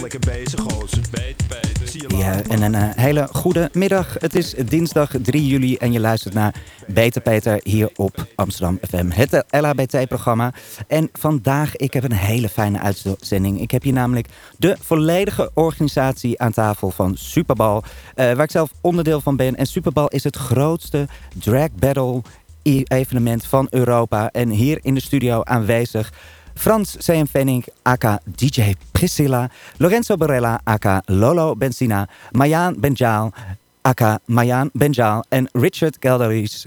Lekker bezig, gozer. Beter Peter. Ja, en een hele goede middag. Het is dinsdag 3 juli en je luistert naar Beter Peter hier op Amsterdam FM. Het LHBT-programma. En vandaag, ik heb een hele fijne uitzending. Ik heb hier namelijk de volledige organisatie aan tafel van Superball. Waar ik zelf onderdeel van ben. En Superball is het grootste drag battle evenement van Europa. En hier in de studio aanwezig Frans CM Fanning, aka DJ Priscilla, Lorenzo Barella, aka Lolo Benzina, Maayan Ben Gal, aka Maayan Ben Gal en Richard Gelderis,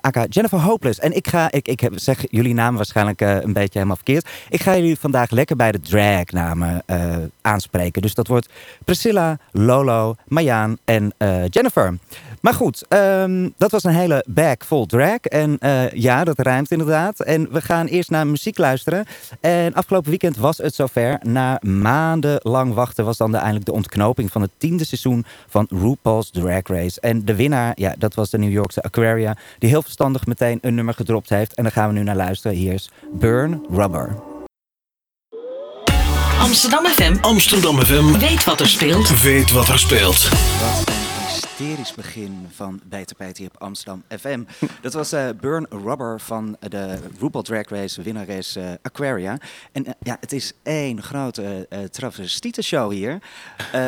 aka Jennifer Hopeless. En ik zeg jullie namen waarschijnlijk een beetje helemaal verkeerd. Ik ga jullie vandaag lekker bij de dragnamen aanspreken. Dus dat wordt Priscilla, Lolo, Maayan en Jennifer. Maar goed, dat was een hele bag vol drag. En ja, dat rijmt inderdaad. En we gaan eerst naar muziek luisteren. En afgelopen weekend was het zover. Na maandenlang wachten was dan eindelijk de ontknoping van het 10e seizoen van RuPaul's Drag Race. En de winnaar, ja, dat was de New Yorkse Aquaria, die heel verstandig meteen een nummer gedropt heeft. En daar gaan we nu naar luisteren. Hier is Burn Rubber. Amsterdam FM. Amsterdam FM. Weet wat er speelt. Weet wat er speelt. Hysterisch begin van Beter Peter op Amsterdam FM. Dat was Burn Rubber van de RuPaul Drag Race winnares Aquaria. En ja, het is één grote travestietenshow hier.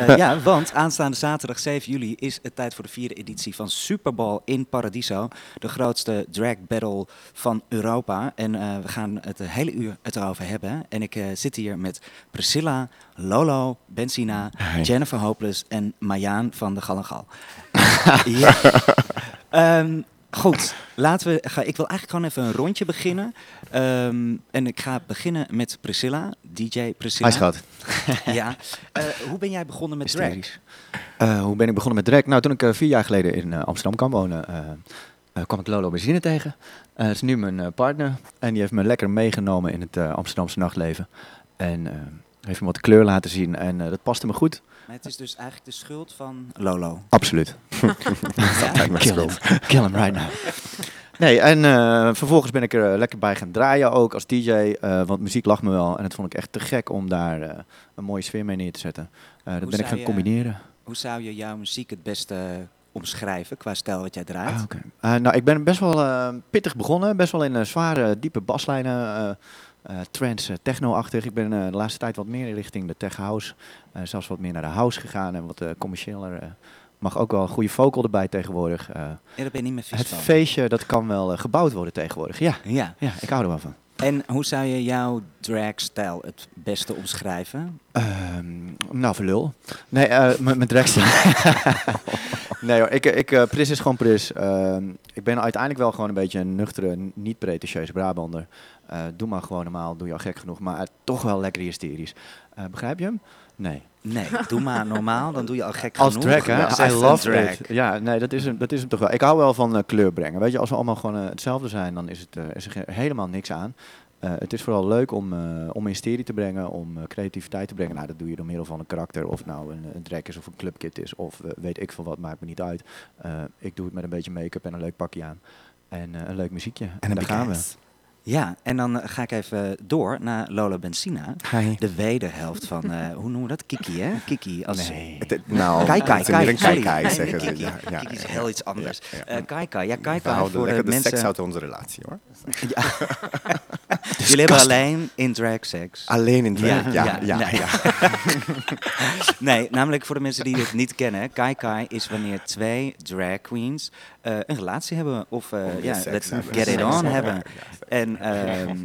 Ja, want aanstaande zaterdag 7 juli is het tijd voor de 4e editie van Superball in Paradiso. De grootste drag battle van Europa. En we gaan het hele uur het erover hebben. En ik zit hier met Priscilla, Lolo Benzina, Jennifer Hopeless en Maayan van de Gal en Gal. Ja. Goed, laten we gaan. Ik wil eigenlijk gewoon even een rondje beginnen. En ik ga beginnen met Priscilla, DJ Priscilla. Hi schat. Ja. Hoe ben jij begonnen met drag? Hoe ben ik begonnen met drag? Nou, toen ik 4 jaar geleden in Amsterdam kwam wonen, kwam ik Lolo Benzina tegen. Dat is nu mijn partner. En die heeft me lekker meegenomen in het Amsterdamse nachtleven. En heeft me wat kleur laten zien en dat paste me goed. Maar het is dus eigenlijk de schuld van Lolo. Absoluut. Kill him right now. Nee, en vervolgens ben ik er lekker bij gaan draaien ook als DJ. Want muziek lag me wel en dat vond ik echt te gek om daar een mooie sfeer mee neer te zetten. Dat ben ik gaan combineren. Hoe zou je jouw muziek het beste omschrijven qua stijl wat jij draait? Nou, ik ben best wel pittig begonnen. Best wel in zware, diepe baslijnen. Trends, techno-achtig. Ik ben de laatste tijd wat meer richting de tech house. Zelfs wat meer naar de house gegaan en wat commerciëler. Mag ook wel een goede vocal erbij tegenwoordig. Ja, dat ben je niet meer vies van. Het feestje, dat kan wel gebouwd worden tegenwoordig. Ja, ik hou er wel van. En hoe zou je jouw dragstijl het beste omschrijven? Nou, voor lul. Nee, mijn dragstijl. Nee hoor, Pris is gewoon Pris. Ik ben uiteindelijk wel gewoon een beetje een nuchtere, niet pretentieuze Brabander. Doe maar gewoon normaal, doe je al gek genoeg, maar toch wel lekker hysterisch. Begrijp je hem? Nee, doe maar normaal, dan doe je al gek genoeg. Als drag, hè? I love drag. Ja, nee, dat is hem toch wel. Ik hou wel van kleur brengen. Weet je, als we allemaal gewoon hetzelfde zijn, dan is er helemaal niks aan. Het is vooral leuk om mysterie te brengen, om creativiteit te brengen. Nou, dat doe je door middel van een karakter, of nou een drag is of een clubkit is, of weet ik veel wat, maakt me niet uit. Ik doe het met een beetje make-up en een leuk pakje aan. En een leuk muziekje. En daar gaan we. Ja, en dan ga ik even door naar Lolo Benzina. Hi. De wederhelft van, hoe noemen we dat? Kiki, hè? Kiki als... Nee. Nou, Kai, zeggen ze. Ja. Kiki is heel iets anders. Kai, voor de mensen... seks uit onze relatie, hoor. Ja. Jullie hebben alleen in drag seks. Alleen in drag, ja. Nee, namelijk voor de mensen die dit niet kennen. Kai is wanneer 2 drag queens een relatie hebben. Of let's get it on hebben. En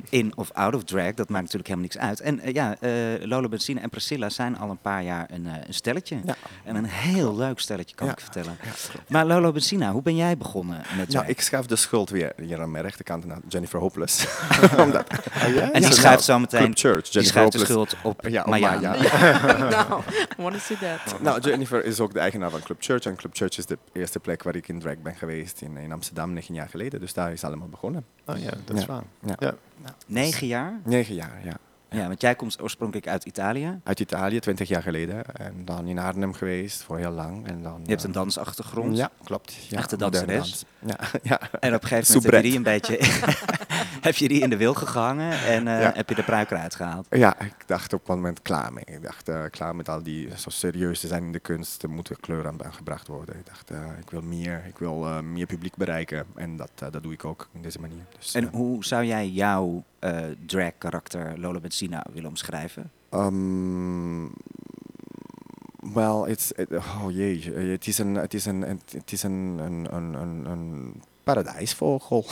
in of out of drag, dat maakt natuurlijk helemaal niks uit. En Lolo Benzina en Priscilla zijn al een paar jaar een stelletje. Ja. En een heel leuk stelletje, kan ik vertellen. Ja, maar Lolo Benzina, hoe ben jij begonnen met drag? Nou, ik schuif de schuld weer hier aan mijn rechterkant naar Jennifer Hopeless. En die schuift zo meteen Club Church, die schuift de schuld op Maayan. Nou, I want to see that. Nou, Jennifer is ook de eigenaar van Club Church. En Club Church is de eerste plek waar ik in drag ben geweest in Amsterdam 9 jaar geleden. Dus daar is allemaal begonnen. Oh ja, dat is waar. 9 jaar? 9 jaar, ja. Ja, want jij komt oorspronkelijk uit Italië. Uit Italië, 20 jaar geleden. En dan in Arnhem geweest, voor heel lang. En dan, je hebt een dansachtergrond. Ja, klopt. Ja, echte danseres. Ja, ja. En op een gegeven moment heb je die een beetje... heb je die in de wil gehangen en heb je de pruik eruit gehaald? Ja, ik dacht op een moment klaar mee. Ik dacht klaar met al die zo serieus te zijn in de kunst. Er moet weer kleur aan gebracht worden. Ik dacht, ik wil meer publiek bereiken. En dat doe ik ook op deze manier. Dus, en hoe zou jij jouw drag karakter Lolo Benzina willen omschrijven? Het is een paradijsvogel.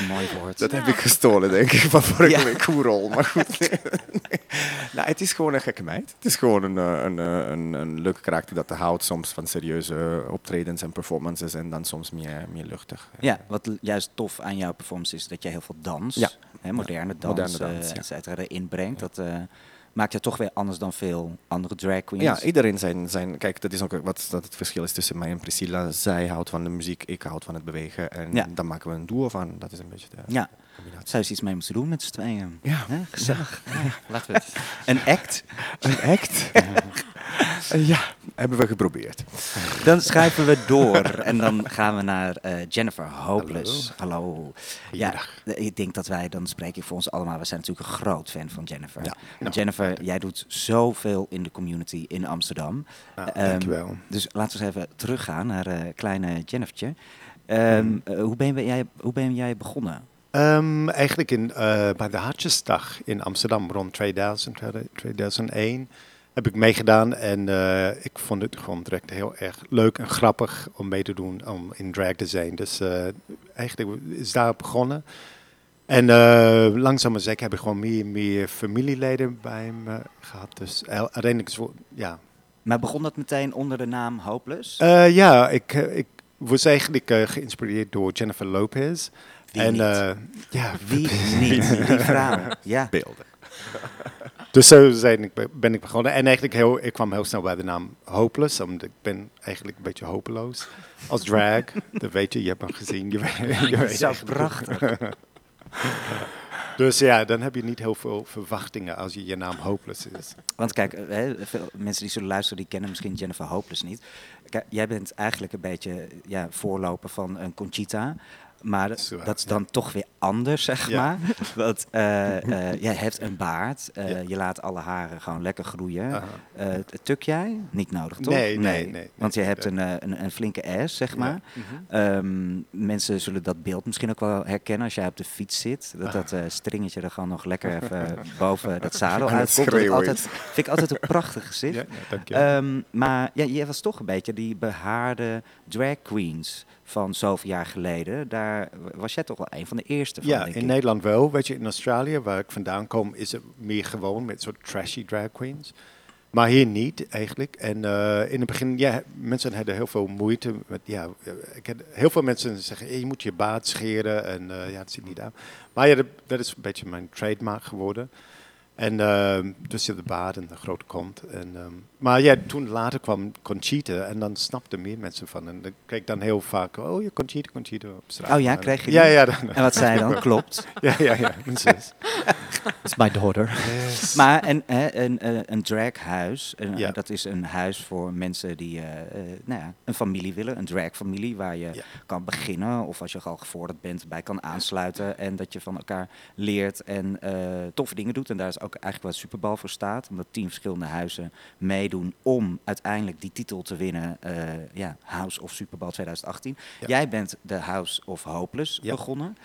Een mooi woord. Dat heb ik gestolen, denk ik, van vorige week. Koerol, maar goed. Nou, het is gewoon een gekke meid. Het is gewoon een leuke karakter dat houdt soms van serieuze optredens en performances en dan soms meer luchtig. Ja, wat juist tof aan jouw performance is dat jij heel veel dans, moderne dans et cetera, inbrengt. Ja. Dat maakt het toch weer anders dan veel andere drag queens. Ja, iedereen zijn... Kijk, dat is ook wat dat het verschil is tussen mij en Priscilla. Zij houdt van de muziek, ik houd van het bewegen. En dan maken we een duo van. Dat is een beetje de combinatie. Zou je iets mee moeten doen met z'n tweeën? Ja. Gezellig. Ja. Laten we het. Een act. Een act? Ja, hebben we geprobeerd. Dan schuiven we door en dan gaan we naar Jennifer Hopeless. Hallo. Ja, ik denk dat wij, dan spreek ik voor ons allemaal, we zijn natuurlijk een groot fan van Jennifer. Ja. Nou, Jennifer, jij doet zoveel in de community in Amsterdam. Dankjewel. Dus laten we eens even teruggaan naar kleine Jennifertje. Hoe ben jij begonnen? Eigenlijk bij de Hartjesdag in Amsterdam rond 2000, 2001... heb ik meegedaan en ik vond het gewoon direct heel erg leuk en grappig om mee te doen, om in drag te zijn. Dus eigenlijk is daar begonnen. En langzaam maar zeker heb ik gewoon meer familieleden bij me gehad. Dus uiteindelijk, ja. Maar begon dat meteen onder de naam Hopeless? Ja, ik was eigenlijk geïnspireerd door Jennifer Lopez. Wie niet? Die vrouw, ja. Beelden. Dus zo ben ik begonnen. En eigenlijk ik kwam heel snel bij de naam Hopeless. Omdat ik ben eigenlijk een beetje hopeloos als drag. Dat weet je, je hebt hem gezien. Je weet zo prachtig. Dus ja, dan heb je niet heel veel verwachtingen als je naam Hopeless is. Want kijk, veel mensen die zullen luisteren, die kennen misschien Jennifer Hopeless niet. Kijk, jij bent eigenlijk een beetje voorloper van een Conchita. Maar dat is dan toch weer anders, zeg maar. Want jij hebt een baard. Je laat alle haren gewoon lekker groeien. Tuk jij? Niet nodig, toch? Nee. Want je hebt een flinke ass, zeg maar. Uh-huh. Mensen zullen dat beeld misschien ook wel herkennen als jij op de fiets zit. Dat stringetje er gewoon nog lekker even boven dat zadel uitkomt. Vind ik altijd een prachtig gezicht. Ja, dank je. Maar jij was toch een beetje die behaarde drag queens van zoveel jaar geleden. Daar was jij toch wel een van de eerste van, denk ik. In Nederland wel. Weet je, in Australië, waar ik vandaan kom, is het meer gewoon met soort trashy drag queens. Maar hier niet, eigenlijk. En in het begin, mensen hadden heel veel moeite. Ik had heel veel mensen zeggen, je moet je baard scheren. En het ziet niet aan. Maar dat is een beetje mijn trademark geworden. En dus de baard en de grote kont. En, maar toen later kwam Conchita en dan snapten meer mensen van. En dan kreeg ik dan heel vaak, Conchita op straat. Oh ja, kreeg je die? Ja. Dan, en wat zei je dan? Klopt. Ja. It's my daughter. Yes. Maar een draghuis, dat is een huis voor mensen die een familie willen. Een dragfamilie waar je kan beginnen. Of als je al gevorderd bent, bij kan aansluiten. En dat je van elkaar leert en toffe dingen doet. En daar is ook eigenlijk wat Superball voor staat. Omdat 10 verschillende huizen meedoen om uiteindelijk die titel te winnen. House of Superball 2018. Ja. Jij bent de House of Hopeless begonnen.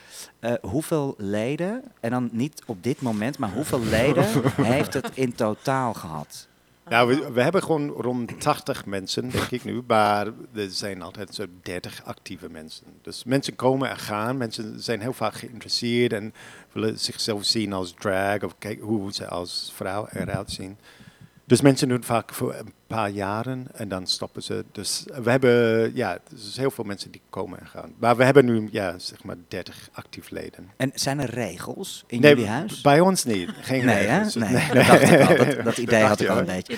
Hoeveel leden, en dan niet op dit moment, maar hoeveel leden heeft het in totaal gehad? Nou, we hebben gewoon rond 80 mensen, denk ik nu. Maar er zijn altijd zo'n 30 actieve mensen. Dus mensen komen en gaan. Mensen zijn heel vaak geïnteresseerd en willen zichzelf zien als drag. Of kijken hoe ze als vrouw eruit zien. Dus mensen doen het vaak voor een paar jaren en dan stoppen ze. Dus we hebben dus heel veel mensen die komen en gaan. Maar we hebben nu 30 actief leden. En zijn er regels in jullie huis? Bij ons niet. Geen regels. Hè? Nee. Dat idee had ik al een beetje.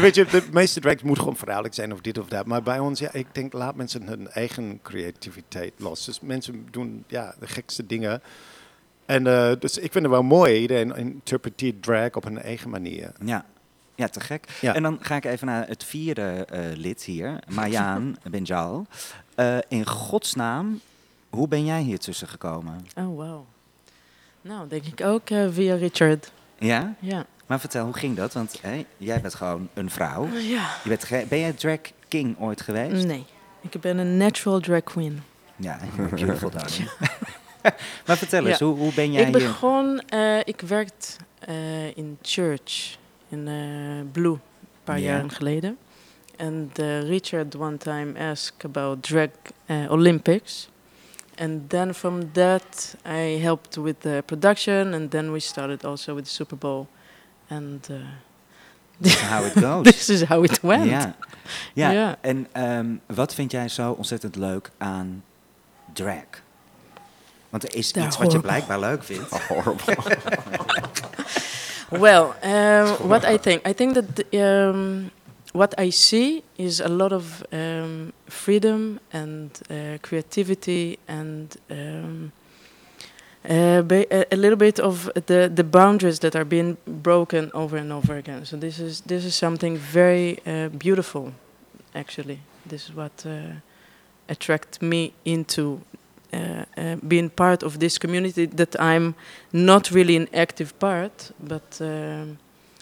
Weet je, de meeste drags moet gewoon verhaallijk zijn of dit of dat. Maar bij ons, ik denk, laat mensen hun eigen creativiteit los. Dus mensen doen de gekste dingen. En dus ik vind het wel mooi, iedereen interpreteert drag op een eigen manier. Ja, te gek. Ja. En dan ga ik even naar het vierde lid hier, Maayan Ben Gal. In godsnaam, hoe ben jij hier tussen gekomen? Oh, wow. Nou, denk ik ook via Richard. Ja? Ja. Maar vertel, hoe ging dat? Want jij bent gewoon een vrouw. Ja. Ben jij drag king ooit geweest? Nee, ik ben een natural drag queen. Ja, beautiful darling. Ja. Maar vertel eens, hoe ben jij hier? Ik werkte in Church in Blue een paar jaren geleden. En Richard one time asked about Drag Olympics. And then from that I helped with the production. And then we started also with the Superball. And how it goes. This is how it went. Ja. En wat vind jij zo ontzettend leuk aan drag? Want er is iets wat je blijkbaar leuk vindt. Horrible. Well, what I think that what I see is a lot of freedom and creativity and a little bit of the boundaries that are being broken over and over again. So this is something very beautiful, actually. This is what attracted me into. Being part of this community that I'm not really an active part,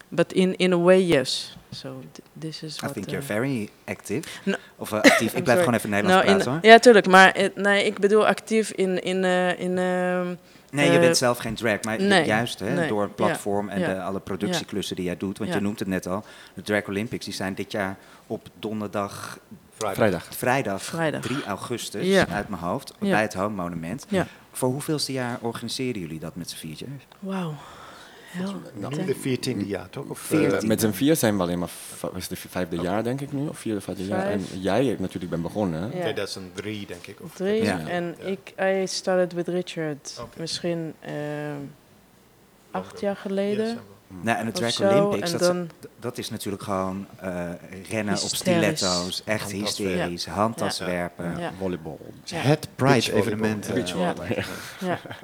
but in a way, yes. So this is. I think you're very active. No. Of actief. Ik blijf gewoon even Nederlands praten, hoor. Ja, tuurlijk. Maar ik bedoel actief in. Je bent zelf geen drag, maar juist door het platform en alle productieklussen die jij doet. Want je noemt het net al. De Drag Olympics die zijn dit jaar op donderdag. Vrijdag 3 augustus, uit mijn hoofd, bij het Homomonument. Ja. Voor hoeveelste jaar organiseren jullie dat met z'n viertjes? Wauw. De 14e jaar, toch? Of 14. Met z'n vier zijn we alleen maar... was het de vijfde jaar, denk ik nu? Of vierde, vijfde jaar? En jij natuurlijk bent begonnen. Ja. 2003, denk ik. I started with Richard. Okay. Misschien 8 jaar geleden. Yes, nou, en het Drag Olympics, dat is natuurlijk gewoon rennen op stiletto's, echt hysterisch, handtas werpen. Ja. Volleyball. Ja. Het Pride-evenement.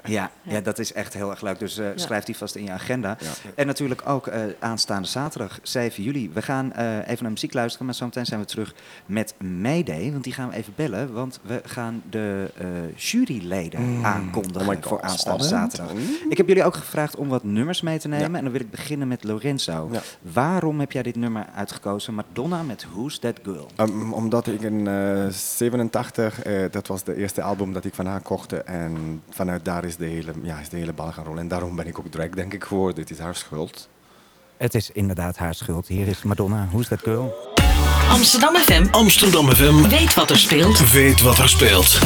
Ja, dat is echt heel erg leuk. Dus schrijf die vast in je agenda. Ja. En natuurlijk ook aanstaande zaterdag, 7 juli. We gaan even naar muziek luisteren, maar zometeen zijn we terug met Mayday. Want die gaan we even bellen, want we gaan de juryleden aankondigen voor aanstaande zaterdag. Ik heb jullie ook gevraagd om wat nummers mee te nemen en dan wil ik beginnen met Lorenzo. Ja. Waarom heb jij dit nummer uitgekozen? Madonna met Who's That Girl? Omdat ik in 87, dat was de eerste album dat ik van haar kocht. En vanuit daar is de hele bal gaan rollen. En daarom ben ik ook drag, denk ik, geworden. Dit is haar schuld. Het is inderdaad haar schuld. Hier is Madonna, Who's That Girl? Amsterdam FM. Weet wat er speelt.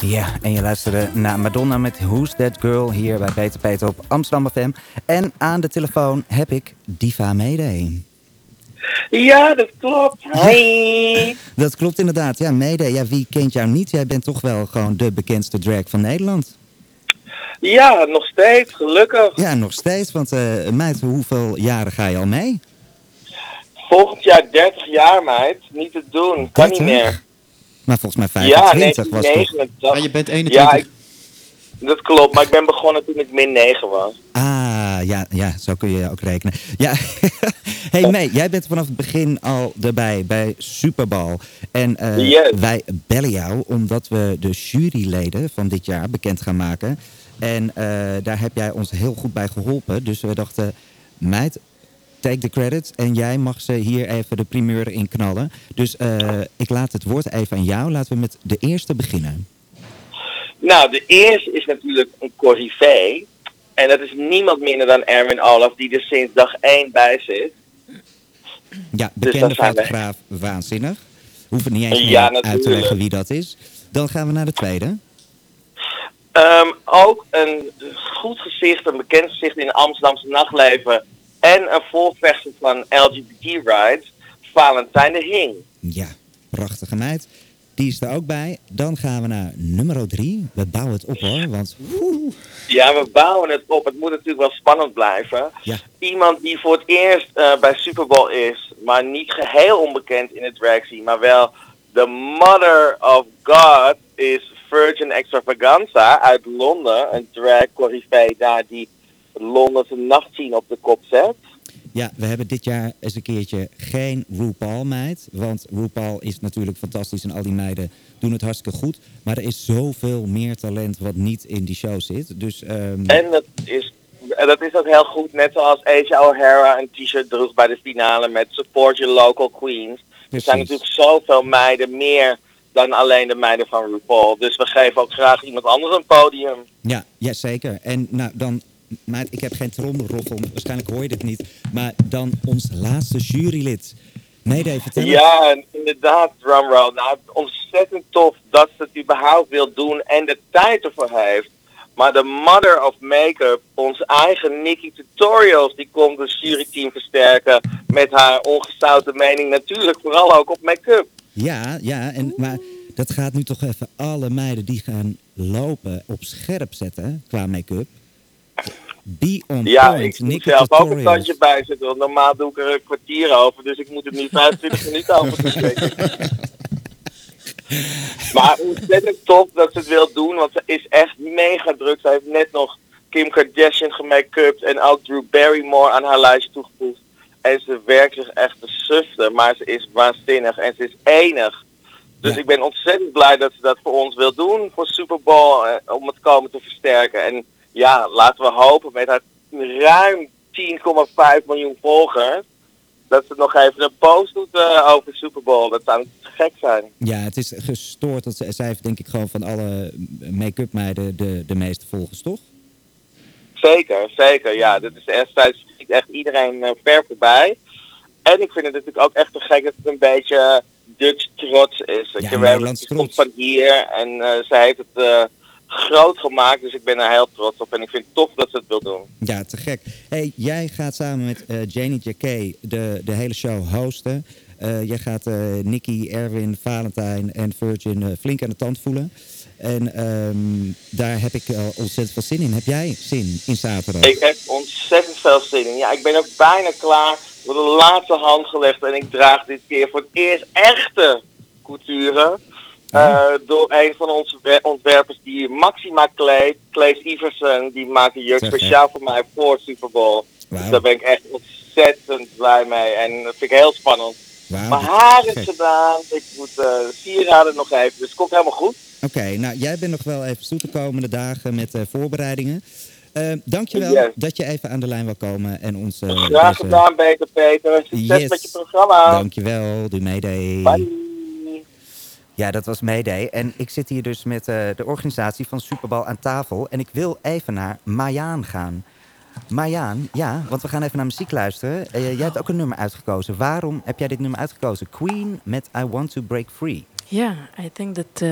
Ja, en je luisterde naar Madonna met Who's That Girl hier bij Beter Peter op Amsterdam FM. En aan de telefoon heb ik Diva Mede. Ja, dat klopt. Hoi. Dat klopt inderdaad. Ja, Mede, wie kent jou niet? Jij bent toch wel gewoon de bekendste drag van Nederland. Ja, nog steeds, gelukkig. Ja, nog steeds, want meid, hoeveel jaren ga je al mee? Volgend jaar 30 jaar, meid. Niet te doen. Kan niet meer. Maar volgens mij 25 was het. Maar je bent 21. Ja, dat klopt. Maar ik ben begonnen toen ik min 9 was. Ah, ja, zo kun je ook rekenen. Ja. Hey May, jij bent vanaf het begin al erbij bij Superball. En wij bellen jou omdat we de juryleden van dit jaar bekend gaan maken. En daar heb jij ons heel goed bij geholpen. Dus we dachten, meid... take the credits en jij mag ze hier even de primeur in knallen. Dus ik laat het woord even aan jou. Laten we met de eerste beginnen. Nou, de eerste is natuurlijk een corrivee. En dat is niemand minder dan Erwin Olaf, die er sinds dag 1 bij zit. Ja, bekende fotograaf, waanzinnig. Hoef niet eens uit te leggen wie dat is. Dan gaan we naar de tweede. Ook een goed gezicht, een bekend gezicht in het Amsterdamse nachtleven en een voorvechter van LGBT-rights, Valentijn de Hing. Ja, prachtige meid. Die is er ook bij. Dan gaan we naar nummer 3. We bouwen het op hoor, want... Woe. Ja, we bouwen het op. Het moet natuurlijk wel spannend blijven. Ja. Iemand die voor het eerst bij Superball is, maar niet geheel onbekend in de drag scene, maar wel de mother of God is Virgin Extravaganza uit Londen. Een drag coryfee daar die Londense nachtscene op de kop zet. Ja, we hebben dit jaar eens een keertje geen RuPaul-meid. Want RuPaul is natuurlijk fantastisch en al die meiden doen het hartstikke goed. Maar er is zoveel meer talent wat niet in die show zit. Dus, en dat is ook heel goed. Net zoals Asia O'Hara een t-shirt droeg bij de finale met Support Your Local Queens. Precies. Er zijn natuurlijk zoveel meiden meer dan alleen de meiden van RuPaul. Dus we geven ook graag iemand anders een podium. Ja, jazeker. En nou dan... Maar ik heb geen trommelroffel, waarschijnlijk hoor je dit niet. Maar dan ons laatste jurylid. Mede, vertel. Ja, inderdaad, drumroll. Nou, ontzettend tof dat ze het überhaupt wil doen en de tijd ervoor heeft. Maar de mother of make-up, onze eigen Nikkie Tutorials, die komt het juryteam versterken met haar ongezouten mening. Natuurlijk, vooral ook op make-up. Ja, ja, maar dat gaat nu toch even alle meiden die gaan lopen op scherp zetten qua make-up. Ja, ik moet zelf ook een tandje bijzetten, want normaal doe ik er een kwartier over, dus ik moet er nu 25 minuten over bespreken. Maar ontzettend top dat ze het wil doen, want ze is echt mega druk. Ze heeft net nog Kim Kardashian gemake-upt en ook Drew Barrymore aan haar lijstje toegevoegd. En ze werkt zich echt te suften, maar ze is waanzinnig en ze is enig. Dus ik ben ontzettend blij dat ze dat voor ons wil doen, voor Superball, om het komen te versterken. En ja, laten we hopen met haar ruim 10,5 miljoen volgers dat ze nog even een post doet over Superball. Dat zou gek zijn. Ja, het is gestoord. Dat zij heeft denk ik gewoon van alle make-up meiden de meeste volgers, toch? Zeker, zeker. Ja, dat is echt, zij schiet echt iedereen ver voorbij. En ik vind het natuurlijk ook echt te gek dat het een beetje Dutch trots is. Ja, Nederlands trots. Komt van hier en zij heeft het... groot gemaakt, dus ik ben er heel trots op en ik vind het tof dat ze het wil doen. Ja, te gek. Hey, jij gaat samen met Janie Jacquet de hele show hosten. Jij gaat Nikkie, Erwin, Valentijn en Virgin flink aan de tand voelen. En daar heb ik ontzettend veel zin in. Heb jij zin in zaterdag? Ik heb ontzettend veel zin in. Ja, ik ben ook bijna klaar voor de laatste hand gelegd en ik draag dit keer voor het eerst echte couture. Door een van onze ontwerpers die Maxima kleedt, Claes Iversen, die maakt een jurk speciaal voor mij voor Superball. Wow. Dus daar ben ik echt ontzettend blij mee en dat vind ik heel spannend. Wow, maar haar is gedaan, ik moet sieraden nog even, dus het komt helemaal goed. Oké, nou jij bent nog wel even zoet de komende dagen met voorbereidingen. Dankjewel dat je even aan de lijn wil komen en ons... Graag gedaan, Beter Peter. Succes met je programma. Dankjewel, doe mee. Bye. Ja, dat was Mayday. En ik zit hier dus met de organisatie van Superball aan tafel. En ik wil even naar Maayan gaan. Maayan, ja, want we gaan even naar muziek luisteren. Jij hebt ook een nummer uitgekozen. Waarom heb jij dit nummer uitgekozen? Queen met I Want To Break Free. Ja, yeah, I think that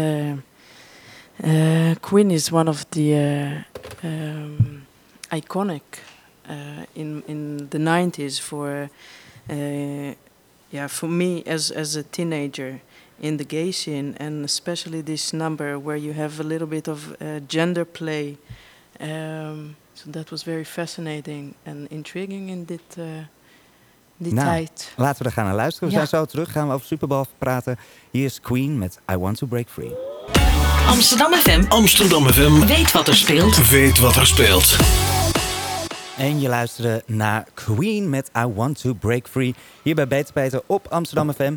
Queen is one of the iconic in the 90s for, for me as a teenager. In the gay scene, and especially this number where you have a little bit of gender play. So that was very fascinating and intriguing in dit tijd. Laten we er gaan naar luisteren. We zijn zo terug, gaan we over Superball praten. Hier is Queen met I Want To Break Free. Amsterdam FM. Amsterdam FM. Weet wat er speelt. Weet wat er speelt. En je luisterde naar Queen met I Want To Break Free. Hier bij Beter Peter op Amsterdam FM.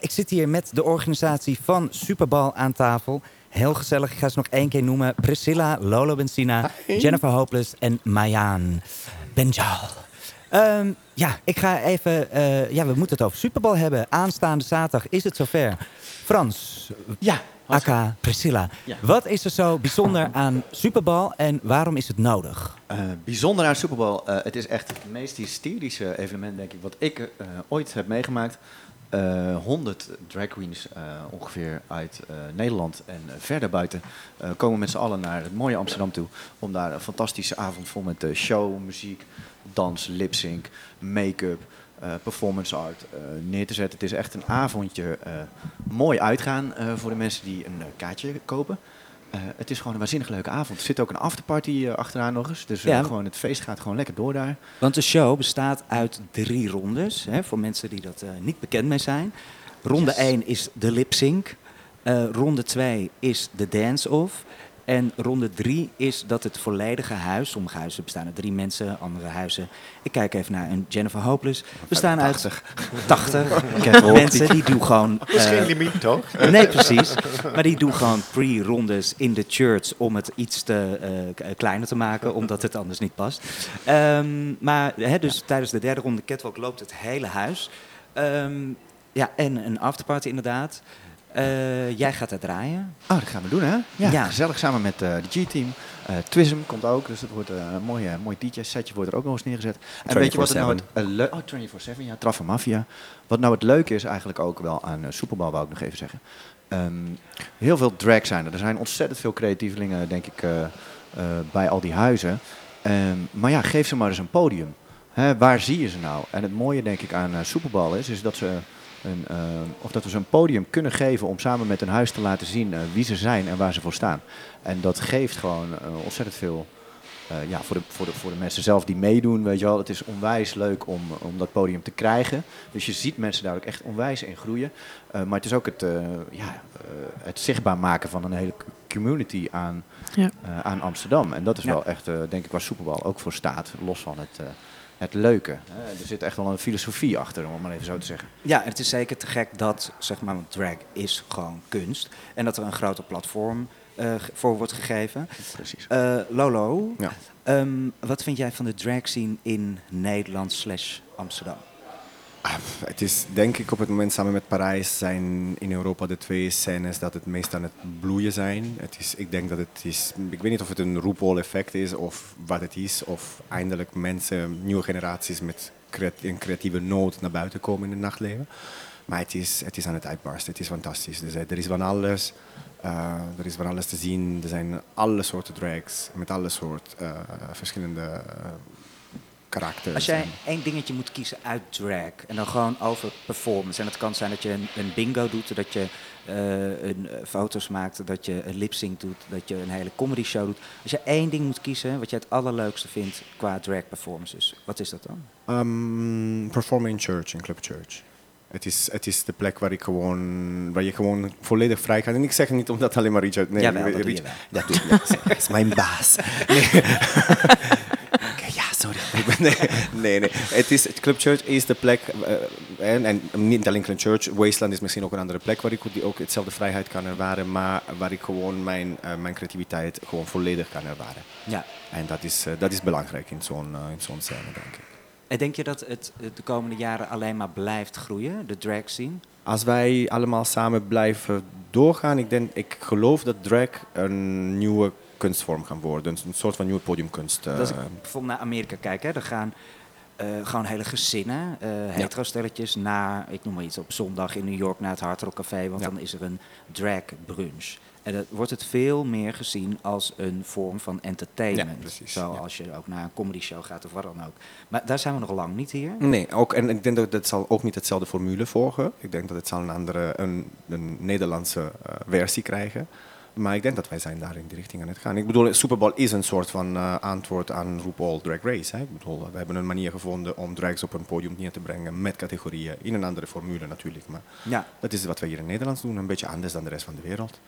Ik zit hier met de organisatie van Superball aan tafel. Heel gezellig, ik ga ze nog 1 keer noemen. Priscilla, Lolo Benzina, Jennifer Hopeless en Maayan Ben Gal. Ik ga even... we moeten het over Superball hebben. Aanstaande zaterdag is het zover. Frans. Ja. Aka Priscilla. Ja. Wat is er zo bijzonder aan Superball en waarom is het nodig? Bijzonder aan Superball, het is echt het meest hysterische evenement, denk ik, wat ik ooit heb meegemaakt. 100 drag queens ongeveer uit Nederland en verder buiten komen met z'n allen naar het mooie Amsterdam toe. Om daar een fantastische avond vol met show, muziek, dans, lip-sync, make-up, performance art neer te zetten. Het is echt een avondje mooi uitgaan voor de mensen die een kaartje kopen. Het is gewoon een waanzinnig leuke avond. Er zit ook een afterparty achteraan nog eens. Dus ja, gewoon het feest gaat gewoon lekker door daar. Want de show bestaat uit 3 rondes. Hè, voor mensen die dat niet bekend mee zijn. Ronde 1 is de lip sync. Ronde 2 is de dance-off. En ronde 3 is dat het volledige huis... Sommige huizen bestaan uit 3 mensen, andere huizen... Ik kijk even naar een Jennifer Hopeless. Bestaan uit 80 mensen. Die doen gewoon... Dat is geen limiet, toch? Nee, precies. Maar die doen gewoon pre-rondes in de church... om het iets te kleiner te maken, omdat het anders niet past. Maar hè, dus tijdens de derde ronde catwalk loopt het hele huis. Ja, en een afterparty inderdaad. Jij gaat daar draaien. Oh, dat gaan we doen, hè? Ja. Gezellig samen met de G-team. Twism komt ook, dus dat wordt een mooi DJ-setje wordt er ook nog eens neergezet. En weet je wat het nou... 24-7, ja, Traffa Mafia. Wat nou het leuke is eigenlijk ook wel aan Superball, wou ik nog even zeggen. Heel veel drag zijn er. Er zijn ontzettend veel creatievelingen, denk ik, bij al die huizen. Maar ja, geef ze maar eens een podium. Hè, waar zie je ze nou? En het mooie, denk ik, aan Superball is dat ze... of dat we ze een podium kunnen geven om samen met een huis te laten zien wie ze zijn en waar ze voor staan. En dat geeft gewoon ontzettend veel voor de mensen zelf die meedoen. Weet je wel. Het is onwijs leuk om dat podium te krijgen. Dus je ziet mensen daar ook echt onwijs in groeien. Maar het is ook het zichtbaar maken van een hele community aan Amsterdam. En dat is wel echt, denk ik, waar Superball ook voor staat, los van het leuke. Er zit echt wel een filosofie achter, om het maar even zo te zeggen. Ja, het is zeker te gek dat, zeg maar, want drag is gewoon kunst. En dat er een groter platform voor wordt gegeven. Precies. Lolo, ja. Wat vind jij van de drag scene in Nederland / Amsterdam? Het is, denk ik, op het moment samen met Parijs zijn in Europa de 2 scènes dat het meest aan het bloeien zijn. Ik weet niet of het een RuPaul-effect is of wat het is. Of eindelijk mensen, nieuwe generaties met een creatieve nood naar buiten komen in het nachtleven. Maar het is aan het uitbarsten. Het is fantastisch. Dus, er is van alles. Er is van alles te zien. Er zijn alle soorten drags met alle soorten verschillende... karakters. Als jij één dingetje moet kiezen uit drag en dan gewoon over performance. En het kan zijn dat je een bingo doet, dat je foto's maakt, dat je een lip-sync doet, dat je een hele comedy show doet. Als je één ding moet kiezen wat jij het allerleukste vindt qua drag performances, wat is dat dan? Performen in church, in Club Church. Het is de plek waar je gewoon volledig vrij gaat. En ik zeg niet omdat alleen maar Richard... Nee, jawel, dat doe je wel. Dat is mijn baas. Nee. Sorry. Nee. Club Church is de plek, en niet alleen Club Church, Wasteland is misschien ook een andere plek waar ik ook hetzelfde vrijheid kan ervaren, maar waar ik gewoon mijn creativiteit gewoon volledig kan ervaren. Ja. En dat is belangrijk in zo'n scène, denk ik. En denk je dat het de komende jaren alleen maar blijft groeien, de drag scene? Als wij allemaal samen blijven doorgaan, ik geloof dat drag een nieuwe kunstvorm gaan worden, een soort van nieuwe podiumkunst. Als ik bijvoorbeeld naar Amerika kijk, hè, dan gaan gewoon hele gezinnen, hetero-stelletjes, naar, ik noem maar iets, op zondag in New York naar het Hard Rock Café, want dan is er een drag brunch. En dat wordt het veel meer gezien als een vorm van entertainment. Ja, precies. Zoals je ook naar een comedy show gaat of wat dan ook. Maar daar zijn we nog lang niet hier. Nee, ook, en ik denk dat het zal ook niet hetzelfde formule volgen. Ik denk dat het zal een Nederlandse versie krijgen. Maar ik denk dat wij zijn daar in die richting aan het gaan. Ik bedoel, Superball is een soort van antwoord aan RuPaul Drag Race. Hè? Ik bedoel, we hebben een manier gevonden om drags op een podium neer te brengen met categorieën. In een andere formule natuurlijk. Maar dat is wat wij hier in Nederland doen. Een beetje anders dan de rest van de wereld.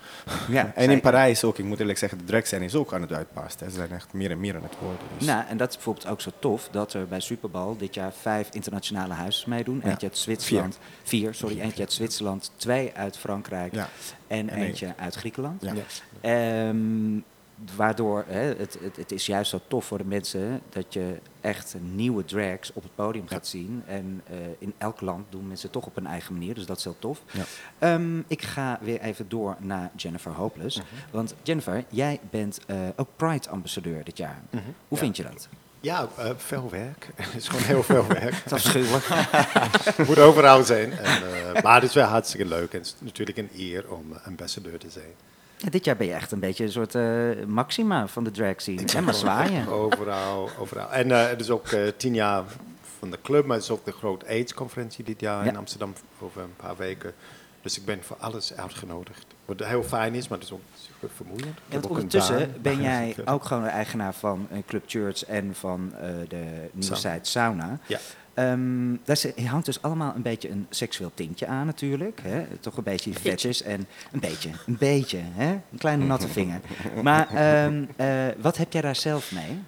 Ja, en zeker. In Parijs ook. Ik moet eerlijk zeggen, de drag scene is ook aan het uitbarsten. Ze zijn echt meer en meer aan het worden. Dus. Nou, en dat is bijvoorbeeld ook zo tof dat er bij Superball dit jaar 5 internationale huizen meedoen. Eentje uit Zwitserland. 4. Eentje uit Zwitserland, 2 uit Frankrijk. Ja. En eentje uit Griekenland. Ja. Ja. Waardoor het is juist zo tof voor de mensen dat je echt nieuwe drags op het podium gaat zien. En in elk land doen mensen toch op hun eigen manier, dus dat is heel tof. Ja. Ik ga weer even door naar Jennifer Hopeless. Want Jennifer, jij bent ook Pride-ambassadeur dit jaar. Hoe vind je dat? Ja, veel werk. Het is gewoon heel veel werk. Het is afschuwelijk. Het moet overal zijn. En, maar het is wel hartstikke leuk en het is natuurlijk een eer om ambassadeur te zijn. Ja, dit jaar ben je echt een beetje een soort Maxima van de drag scene. En maar zwaaien. Overal. En het is ook 10 jaar van de club, maar het is ook de grote AIDS-conferentie dit jaar in Amsterdam over een paar weken. Dus ik ben voor alles uitgenodigd. Wat heel fijn is, maar het is ook super vermoeiend. En ondertussen ben jij ook gewoon de eigenaar van Club Church en van de nieuwe site Sauna. Ja. Daar hangt dus allemaal een beetje een seksueel tintje aan natuurlijk. Hè? Toch een beetje vetjes en een beetje, hè? Een kleine natte vinger. Maar wat heb jij daar zelf mee?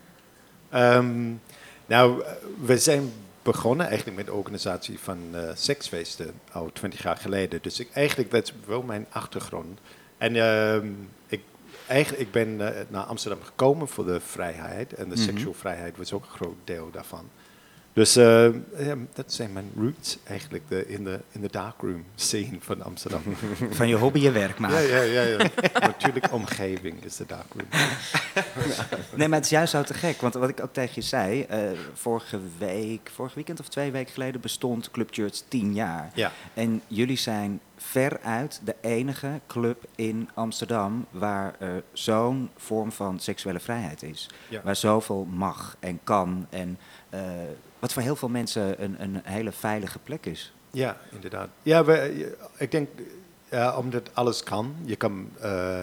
Nou, we zijn begonnen eigenlijk met de organisatie van seksfeesten al 20 jaar geleden. Dus eigenlijk, dat is wel mijn achtergrond. En ik ben naar Amsterdam gekomen voor de vrijheid. En de seksuele vrijheid was ook een groot deel daarvan. Dus dat zijn mijn roots eigenlijk, in de darkroom scene van Amsterdam. Van je hobby je werk maken. Ja. Natuurlijk omgeving is de darkroom. Nee, maar het is juist zo te gek. Want wat ik ook tegen je zei, vorig weekend of 2 weken geleden bestond Club Church 10 jaar. Ja. En jullie zijn veruit de enige club in Amsterdam waar zo'n vorm van seksuele vrijheid is. Ja. Waar zoveel mag en kan en... wat voor heel veel mensen een hele veilige plek is. Ja, inderdaad. Ja, ik denk, omdat alles kan. Je kan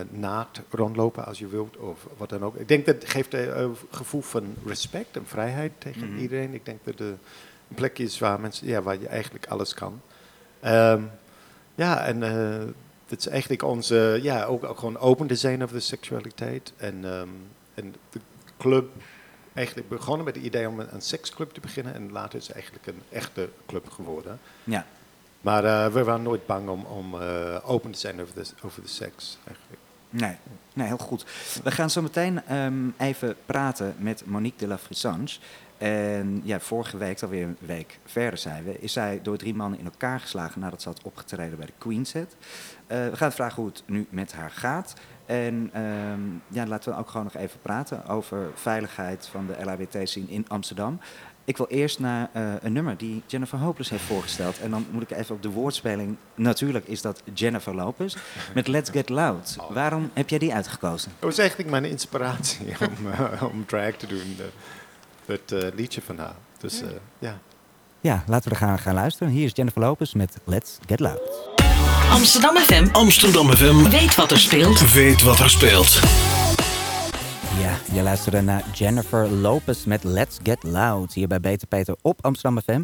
naakt rondlopen als je wilt of wat dan ook. Ik denk dat geeft een gevoel van respect en vrijheid tegen iedereen. Ik denk dat het een plek is waar mensen, waar je eigenlijk alles kan. Dat is eigenlijk onze, ook gewoon open te zijn over de seksualiteit. En de club... Eigenlijk begonnen met het idee om een seksclub te beginnen en later is het eigenlijk een echte club geworden. Ja. Maar we waren nooit bang om open te zijn over de seks eigenlijk. Nee, heel goed. We gaan zo meteen even praten met Monique de la Versanche. En vorige week, alweer een week verder zijn we, is zij door 3 mannen in elkaar geslagen nadat ze had opgetreden bij de Queen's Head. We gaan vragen hoe het nu met haar gaat. En laten we ook gewoon nog even praten over veiligheid van de LHBT-scene in Amsterdam. Ik wil eerst naar een nummer die Jennifer Hopeless heeft voorgesteld. En dan moet ik even op de woordspeling. Natuurlijk is dat Jennifer Lopez met Let's Get Loud. Waarom heb jij die uitgekozen? Dat was eigenlijk mijn inspiratie om drag te doen. Het liedje van haar. Dus, Ja, laten we er gaan luisteren. Hier is Jennifer Lopez met Let's Get Loud. Amsterdam FM. Weet wat er speelt. Ja, je luisterde naar Jennifer Lopez met Let's Get Loud. Hier bij Beter Peter op Amsterdam FM.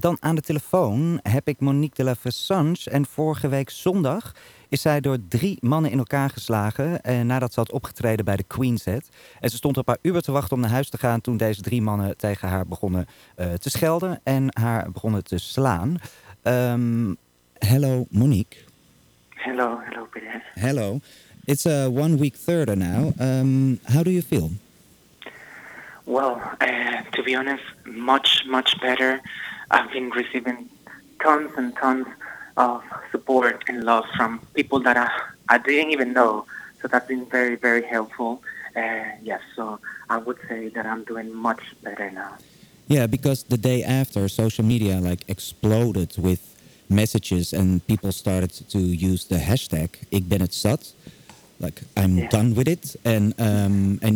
Dan aan de telefoon heb ik Monique de la Versanche. En vorige week zondag is zij door 3 mannen in elkaar geslagen. Nadat ze had opgetreden bij de Queen's Head. En ze stond op haar Uber te wachten om naar huis te gaan. Toen deze 3 mannen tegen haar begonnen te schelden. En haar begonnen te slaan. Hello, Monique. Hello, Peter. Hello. It's 1 week further now. How do you feel? Well, to be honest, much better. I've been receiving tons and tons of support and love from people that I didn't even know. So that's been very, very helpful. So I would say that I'm doing much better now. Yeah, because the day after, social media exploded with messages and people started to use the hashtag Ik ben het zat. I'm done with it. And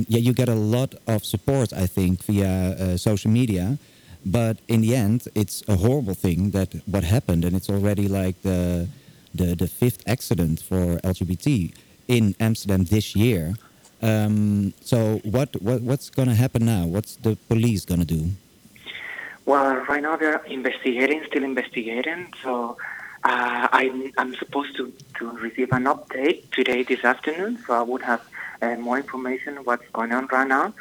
you get a lot of support, I think, via social media. But in the end, it's a horrible thing that what happened, and it's already the 5th accident for LGBT in Amsterdam this year. So what's going to happen now? What's the police going to do? Well, right now they're still investigating. So I'm supposed to receive an update today, this afternoon. So I would have more information what's going on right now.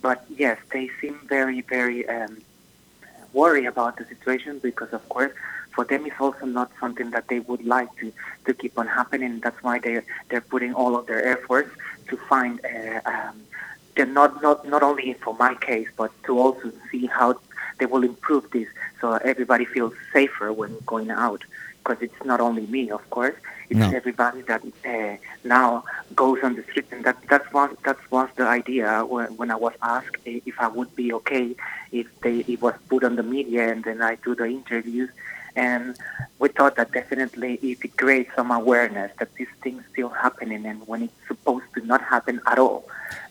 But yes, they seem very, very worried about the situation because, of course, for them it's also not something that they would like to keep on happening. That's why they're putting all of their efforts to find. Not only for my case, but to also see how they will improve this so everybody feels safer when going out. Because it's not only me, of course. It's everybody that now goes on the street. And that was the idea when I was asked if I would be okay if it was put on the media and then I do the interviews. And we thought that definitely it creates some awareness that these things still happening, and when it's supposed to not happen at all,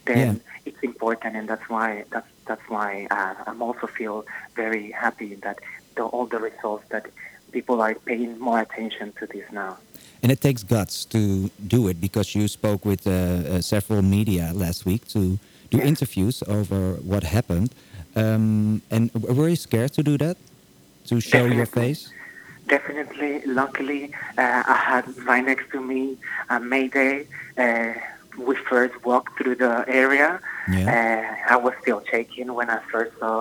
then it's important. And that's why I'm also feel very happy that all the results that people are paying more attention to this now. And it takes guts to do it, because you spoke with several media last week to do interviews over what happened. And were you scared to do that? To show your face? Definitely. Luckily, I had right next to me Mayday. We first walked through the area. Yeah. I was still shaking when I first saw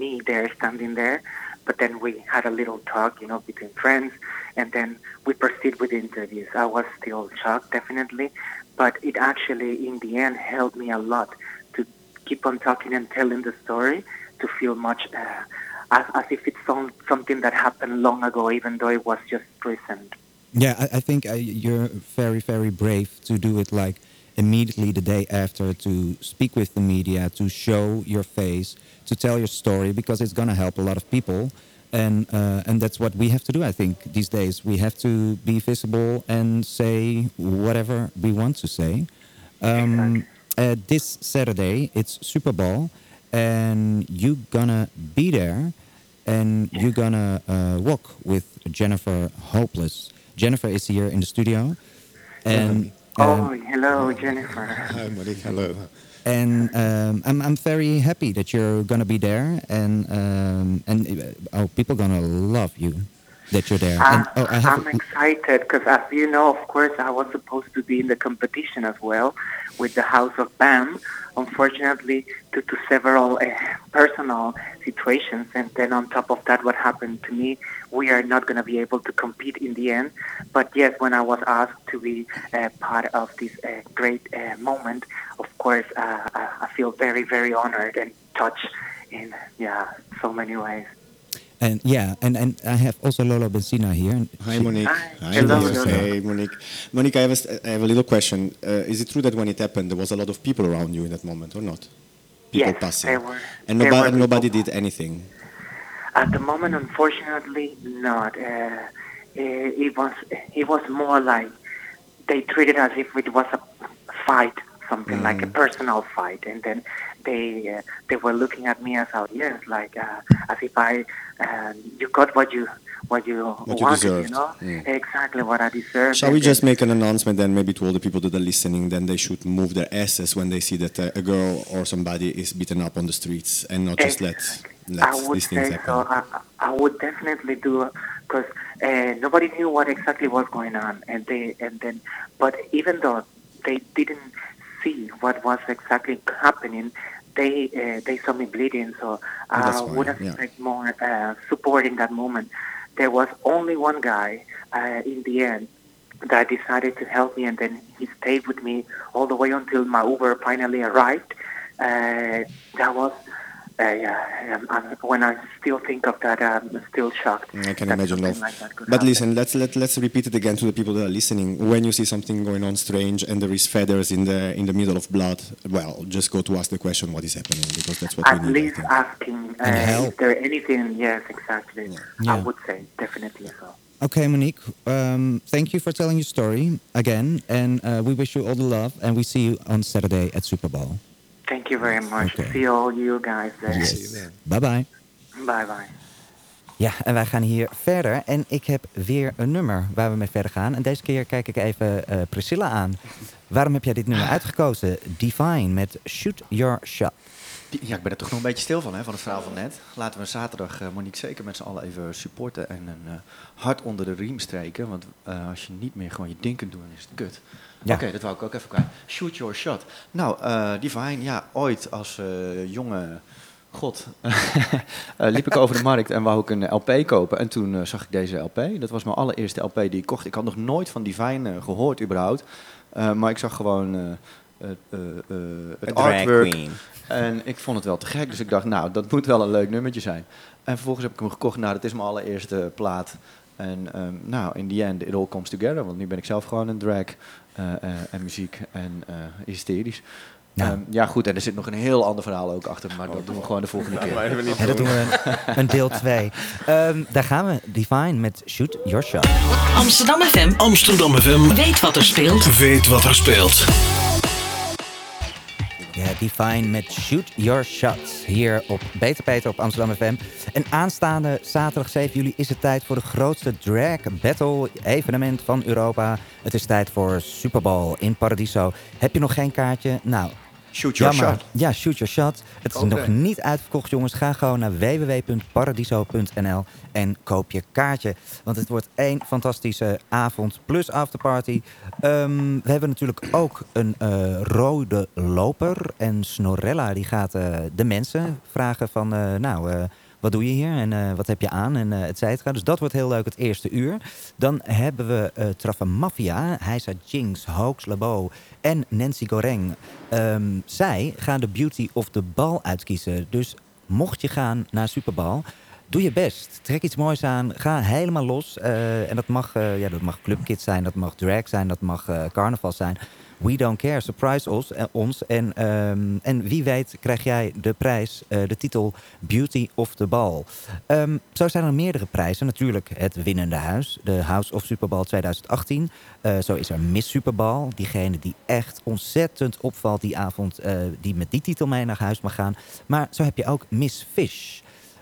me there, standing there. But then we had a little talk, you know, between friends. And then we proceed with interviews. I was still shocked, definitely. But it actually, in the end, helped me a lot to keep on talking and telling the story, to feel much... as if it's something that happened long ago, even though it was just recent. Yeah, I think you're very, very brave to do it like immediately the day after, to speak with the media, to show your face, to tell your story, because it's going to help a lot of people. And that's what we have to do, I think, these days. We have to be visible and say whatever we want to say. Exactly. This Saturday, it's Superball, and you're going to be there. And you're going to walk with Jennifer Hopeless. Jennifer is here in the studio. And hello, Jennifer. Hi, Monique. Hello. And I'm very happy that you're going to be there. And people going to love you that you're there. I'm excited because, as you know, of course, I was supposed to be in the competition as well with the House of Bam. Unfortunately, due to several personal situations, and then on top of that, what happened to me, we are not going to be able to compete in the end. But yes, when I was asked to be part of this great moment, of course, I feel very, very honored and touched in so many ways. And and I have also Lolo Benzina here. Hi, Monique. Hi. Hello, Lolo. Hey, Monique. Monique, I have a little question. Is it true that when it happened, there was a lot of people around you in that moment, or not? People passing. Yes, there were. And nobody did anything? At the moment, unfortunately, not. It was more like they treated us as if it was a fight, something like a personal fight, and then they were looking at me as as if I you got what you wanted, you know, exactly what I deserved. Shall we just make an announcement then, maybe to all the people that are listening, then they should move their asses when they see that a girl or somebody is beaten up on the streets, and not just let these things happen. So. I would definitely do, because nobody knew what exactly was going on, but even though they didn't see what was exactly happening, they saw me bleeding, so I would have expected more support in that moment. There was only one guy in the end that decided to help me, and then he stayed with me all the way until my Uber finally arrived. That was when I still think of that, I'm still shocked. I can imagine love. Like that but happen. Listen, let's repeat it again to the people that are listening. When you see something going on strange and there is feathers in the middle of blood, well, just go to ask the question what is happening, because that's what we need. At least asking is there anything? Yes, exactly. Yeah. Yeah. I would say definitely so. Okay, Monique, thank you for telling your story again, and we wish you all the love, and we see you on Saturday at Superball. Thank you very much. Okay. See all you guys there. Yes. Bye-bye. Bye-bye. Ja, en wij gaan hier verder. En ik heb weer een nummer waar we mee verder gaan. En deze keer kijk ik even Priscilla aan. Waarom heb jij dit nummer uitgekozen? Divine met Shoot Your Shot. Ja, ik ben er toch nog een beetje stil van, hè, van het verhaal van net. Laten we zaterdag Monique zeker met z'n allen even supporten. En een hart onder de riem streken. Want als je niet meer gewoon je ding kunt doen, is het kut. Ja. Oké, dat wou ik ook even kwijt. Shoot your shot. Nou, Divine, ja, ooit als jonge god liep ik over de markt en wou ik een LP kopen. En toen zag ik deze LP. Dat was mijn allereerste LP die ik kocht. Ik had nog nooit van Divine gehoord überhaupt. Maar ik zag gewoon het artwork. Queen. En ik vond het wel te gek. Dus ik dacht, nou, dat moet wel een leuk nummertje zijn. En vervolgens heb ik hem gekocht. Nou, dat is mijn allereerste plaat. En nou, in the end, it all comes together. Want nu ben ik zelf gewoon een drag en muziek en hysterisch. Ja. Ja goed, en er zit nog een heel ander verhaal ook achter, maar dat doen we gewoon de volgende keer. Ja, dat doen we een deel 2. Daar gaan we, Divine met Shoot Your Shot. Amsterdam FM. Amsterdam FM. Weet wat er speelt. Weet wat er speelt. Ja, Divine met Shoot Your Shots hier op Beter Peter op Amsterdam FM. En aanstaande zaterdag 7 juli is het tijd voor de grootste drag battle evenement van Europa. Het is tijd voor Superball in Paradiso. Heb je nog geen kaartje? Nou, shoot your shot. Ja, shoot your shot. Het is nog niet uitverkocht, jongens. Ga gewoon naar www.paradiso.nl en koop je kaartje. Want het wordt één fantastische avond plus afterparty. We hebben natuurlijk ook een rode loper. En Snorella die gaat de mensen vragen van... wat doe je hier en wat heb je aan en et cetera. Dus dat wordt heel leuk, het eerste uur. Dan hebben we Traffa Mafia, Heisa Jinx, Hoax Labo en Nancy Goreng. Zij gaan de beauty of the ball uitkiezen. Dus mocht je gaan naar Superball, doe je best. Trek iets moois aan, ga helemaal los. En dat mag clubkids zijn, dat mag drag zijn, dat mag carnaval zijn. We don't care, surprise ons. En wie weet krijg jij de prijs, de titel Beauty of the Ball. Zo zijn er meerdere prijzen. Natuurlijk het winnende huis, de House of Superball 2018. Zo is er Miss Superball, diegene die echt ontzettend opvalt die avond... die met die titel mee naar huis mag gaan. Maar zo heb je ook Miss Fish.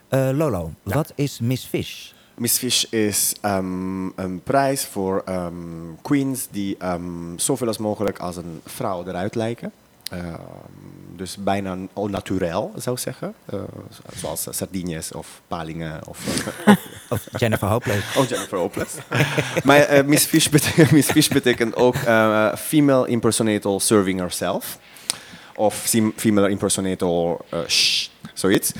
Lolo, ja. Wat is Miss Fish? Miss Fish is een prijs voor queens die zoveel als mogelijk als een vrouw eruit lijken. Dus bijna au naturel, zou ik zeggen. Zoals sardines of palingen. Of Jennifer Hopeless. Oh, Jennifer Hopeless. Maar Miss Fish betekent ook female impersonator serving herself. Of female impersonator... zoiets.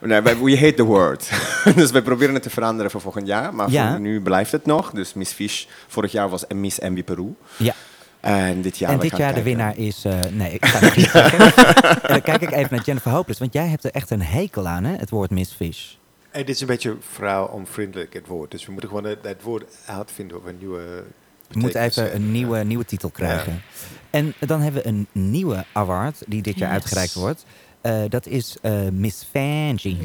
Nee, we hate the word. Dus wij proberen het te veranderen voor volgend jaar. Maar voor nu blijft het nog. Dus Miss Fish, vorig jaar was Miss MB Peru. Ja. En dit jaar, de winnaar is... nee, ik ga het niet zeggen. En dan kijk ik even naar Jennifer Hopeless. Want jij hebt er echt een hekel aan, hè? Het woord Miss Fish. En dit is een beetje vrouw-onvriendelijk, het woord. Dus we moeten gewoon dat woord uitvinden op een nieuwe... We moeten even een nieuwe titel krijgen. Ja. En dan hebben we een nieuwe award die dit jaar uitgereikt wordt. Dat is Miss Fangy.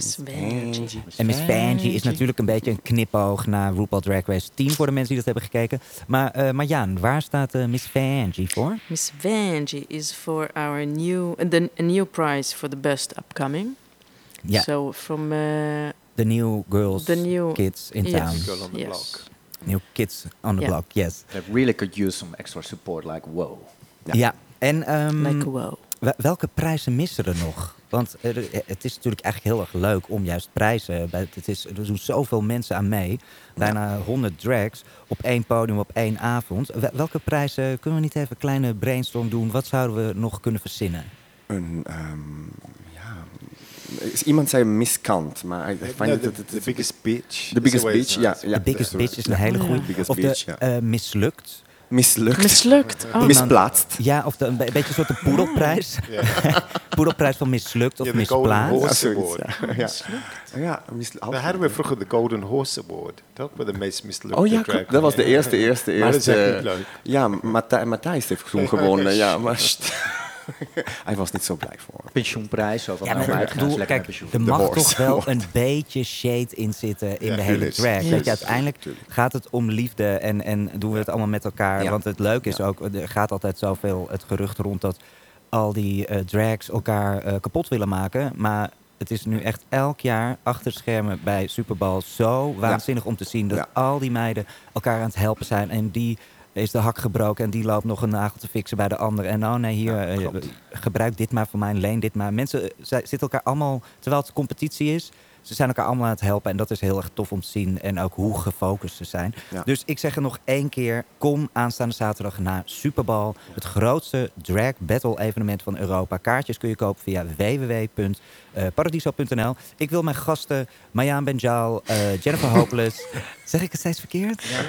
En Miss Fangy is natuurlijk een beetje een knipoog naar RuPaul Drag Race 10 voor de mensen die dat hebben gekeken. Maar Jaan, waar staat Miss Fangy voor? Miss Fangy is for our new prize for the best upcoming. Ja. So from the new girls, the new kids in town. Girl on the block. New kids on the block, yes. They really could use some extra support, like wow. Ja, en... like wow. Welke prijzen missen er nog? Want het is natuurlijk eigenlijk heel erg leuk om juist prijzen... Er doen zoveel mensen aan mee. Bijna 100 drags op één podium op één avond. Welke prijzen... Kunnen we niet even een kleine brainstorm doen? Wat zouden we nog kunnen verzinnen? Iemand zei miskant, maar ik vind the biggest bitch. The biggest bitch, ja. De biggest bitch is een hele goede. Of de mislukt... Mislukt. Oh. Misplaatst. Ja, of een beetje een soort een poedelprijs. Poedelprijs van mislukt of misplaatst. Ja, Daar hadden we vroeger de Golden Horse Award. Dat was de meest mislukte track. Dat was de eerste. Maar dat is echt niet leuk. Ja, Matthijs heeft toen gewonnen. Ja, maar... Hij was niet zo blij voor. Pensioenprijs. Er mag toch wel een beetje shade in zitten in de hele track. Yes. Weet je, uiteindelijk gaat het om liefde en doen we het allemaal met elkaar. Ja. Want het leuke is ook, er gaat altijd zoveel het gerucht rond dat al die drags elkaar kapot willen maken. Maar het is nu echt elk jaar achter schermen bij Superball zo waanzinnig om te zien dat al die meiden elkaar aan het helpen zijn en die... is de hak gebroken en die loopt nog een nagel te fixen bij de ander. En oh nee, hier, gebruik dit maar voor mij, leen dit maar. Mensen zitten elkaar allemaal, terwijl het competitie is... ze zijn elkaar allemaal aan het helpen en dat is heel erg tof om te zien. En ook hoe gefocust ze zijn. Ja. Dus ik zeg er nog één keer, kom aanstaande zaterdag naar Superball. Het grootste drag battle evenement van Europa. Kaartjes kun je kopen via www.paradiso.nl. Ik wil mijn gasten Maayan Ben Gal, Jennifer Hopeless... Zeg ik het steeds verkeerd? Ja.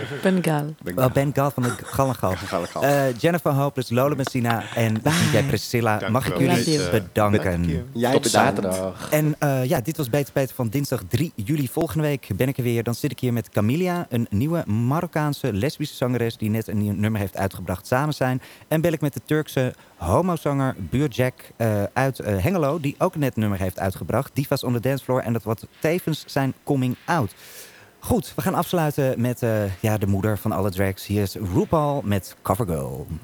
Ben Gal van de Gal. Jennifer Hopeless, Lolo Benzina en DJ Priscilla. Mag ik jullie bedanken? Jij op zaterdag. En dit was Beter Peter van van dinsdag 3 juli. Volgende week ben ik er weer. Dan zit ik hier met Camilia, een nieuwe Marokkaanse lesbische zangeres die net een nieuw nummer heeft uitgebracht, Samen Zijn. En bel ik met de Turkse homozanger Burjack uit Hengelo, die ook net een nummer heeft uitgebracht, Divas on the Dance Floor. En dat wordt tevens zijn coming out. Goed, we gaan afsluiten met de moeder van alle drags. Hier is RuPaul met Covergirl.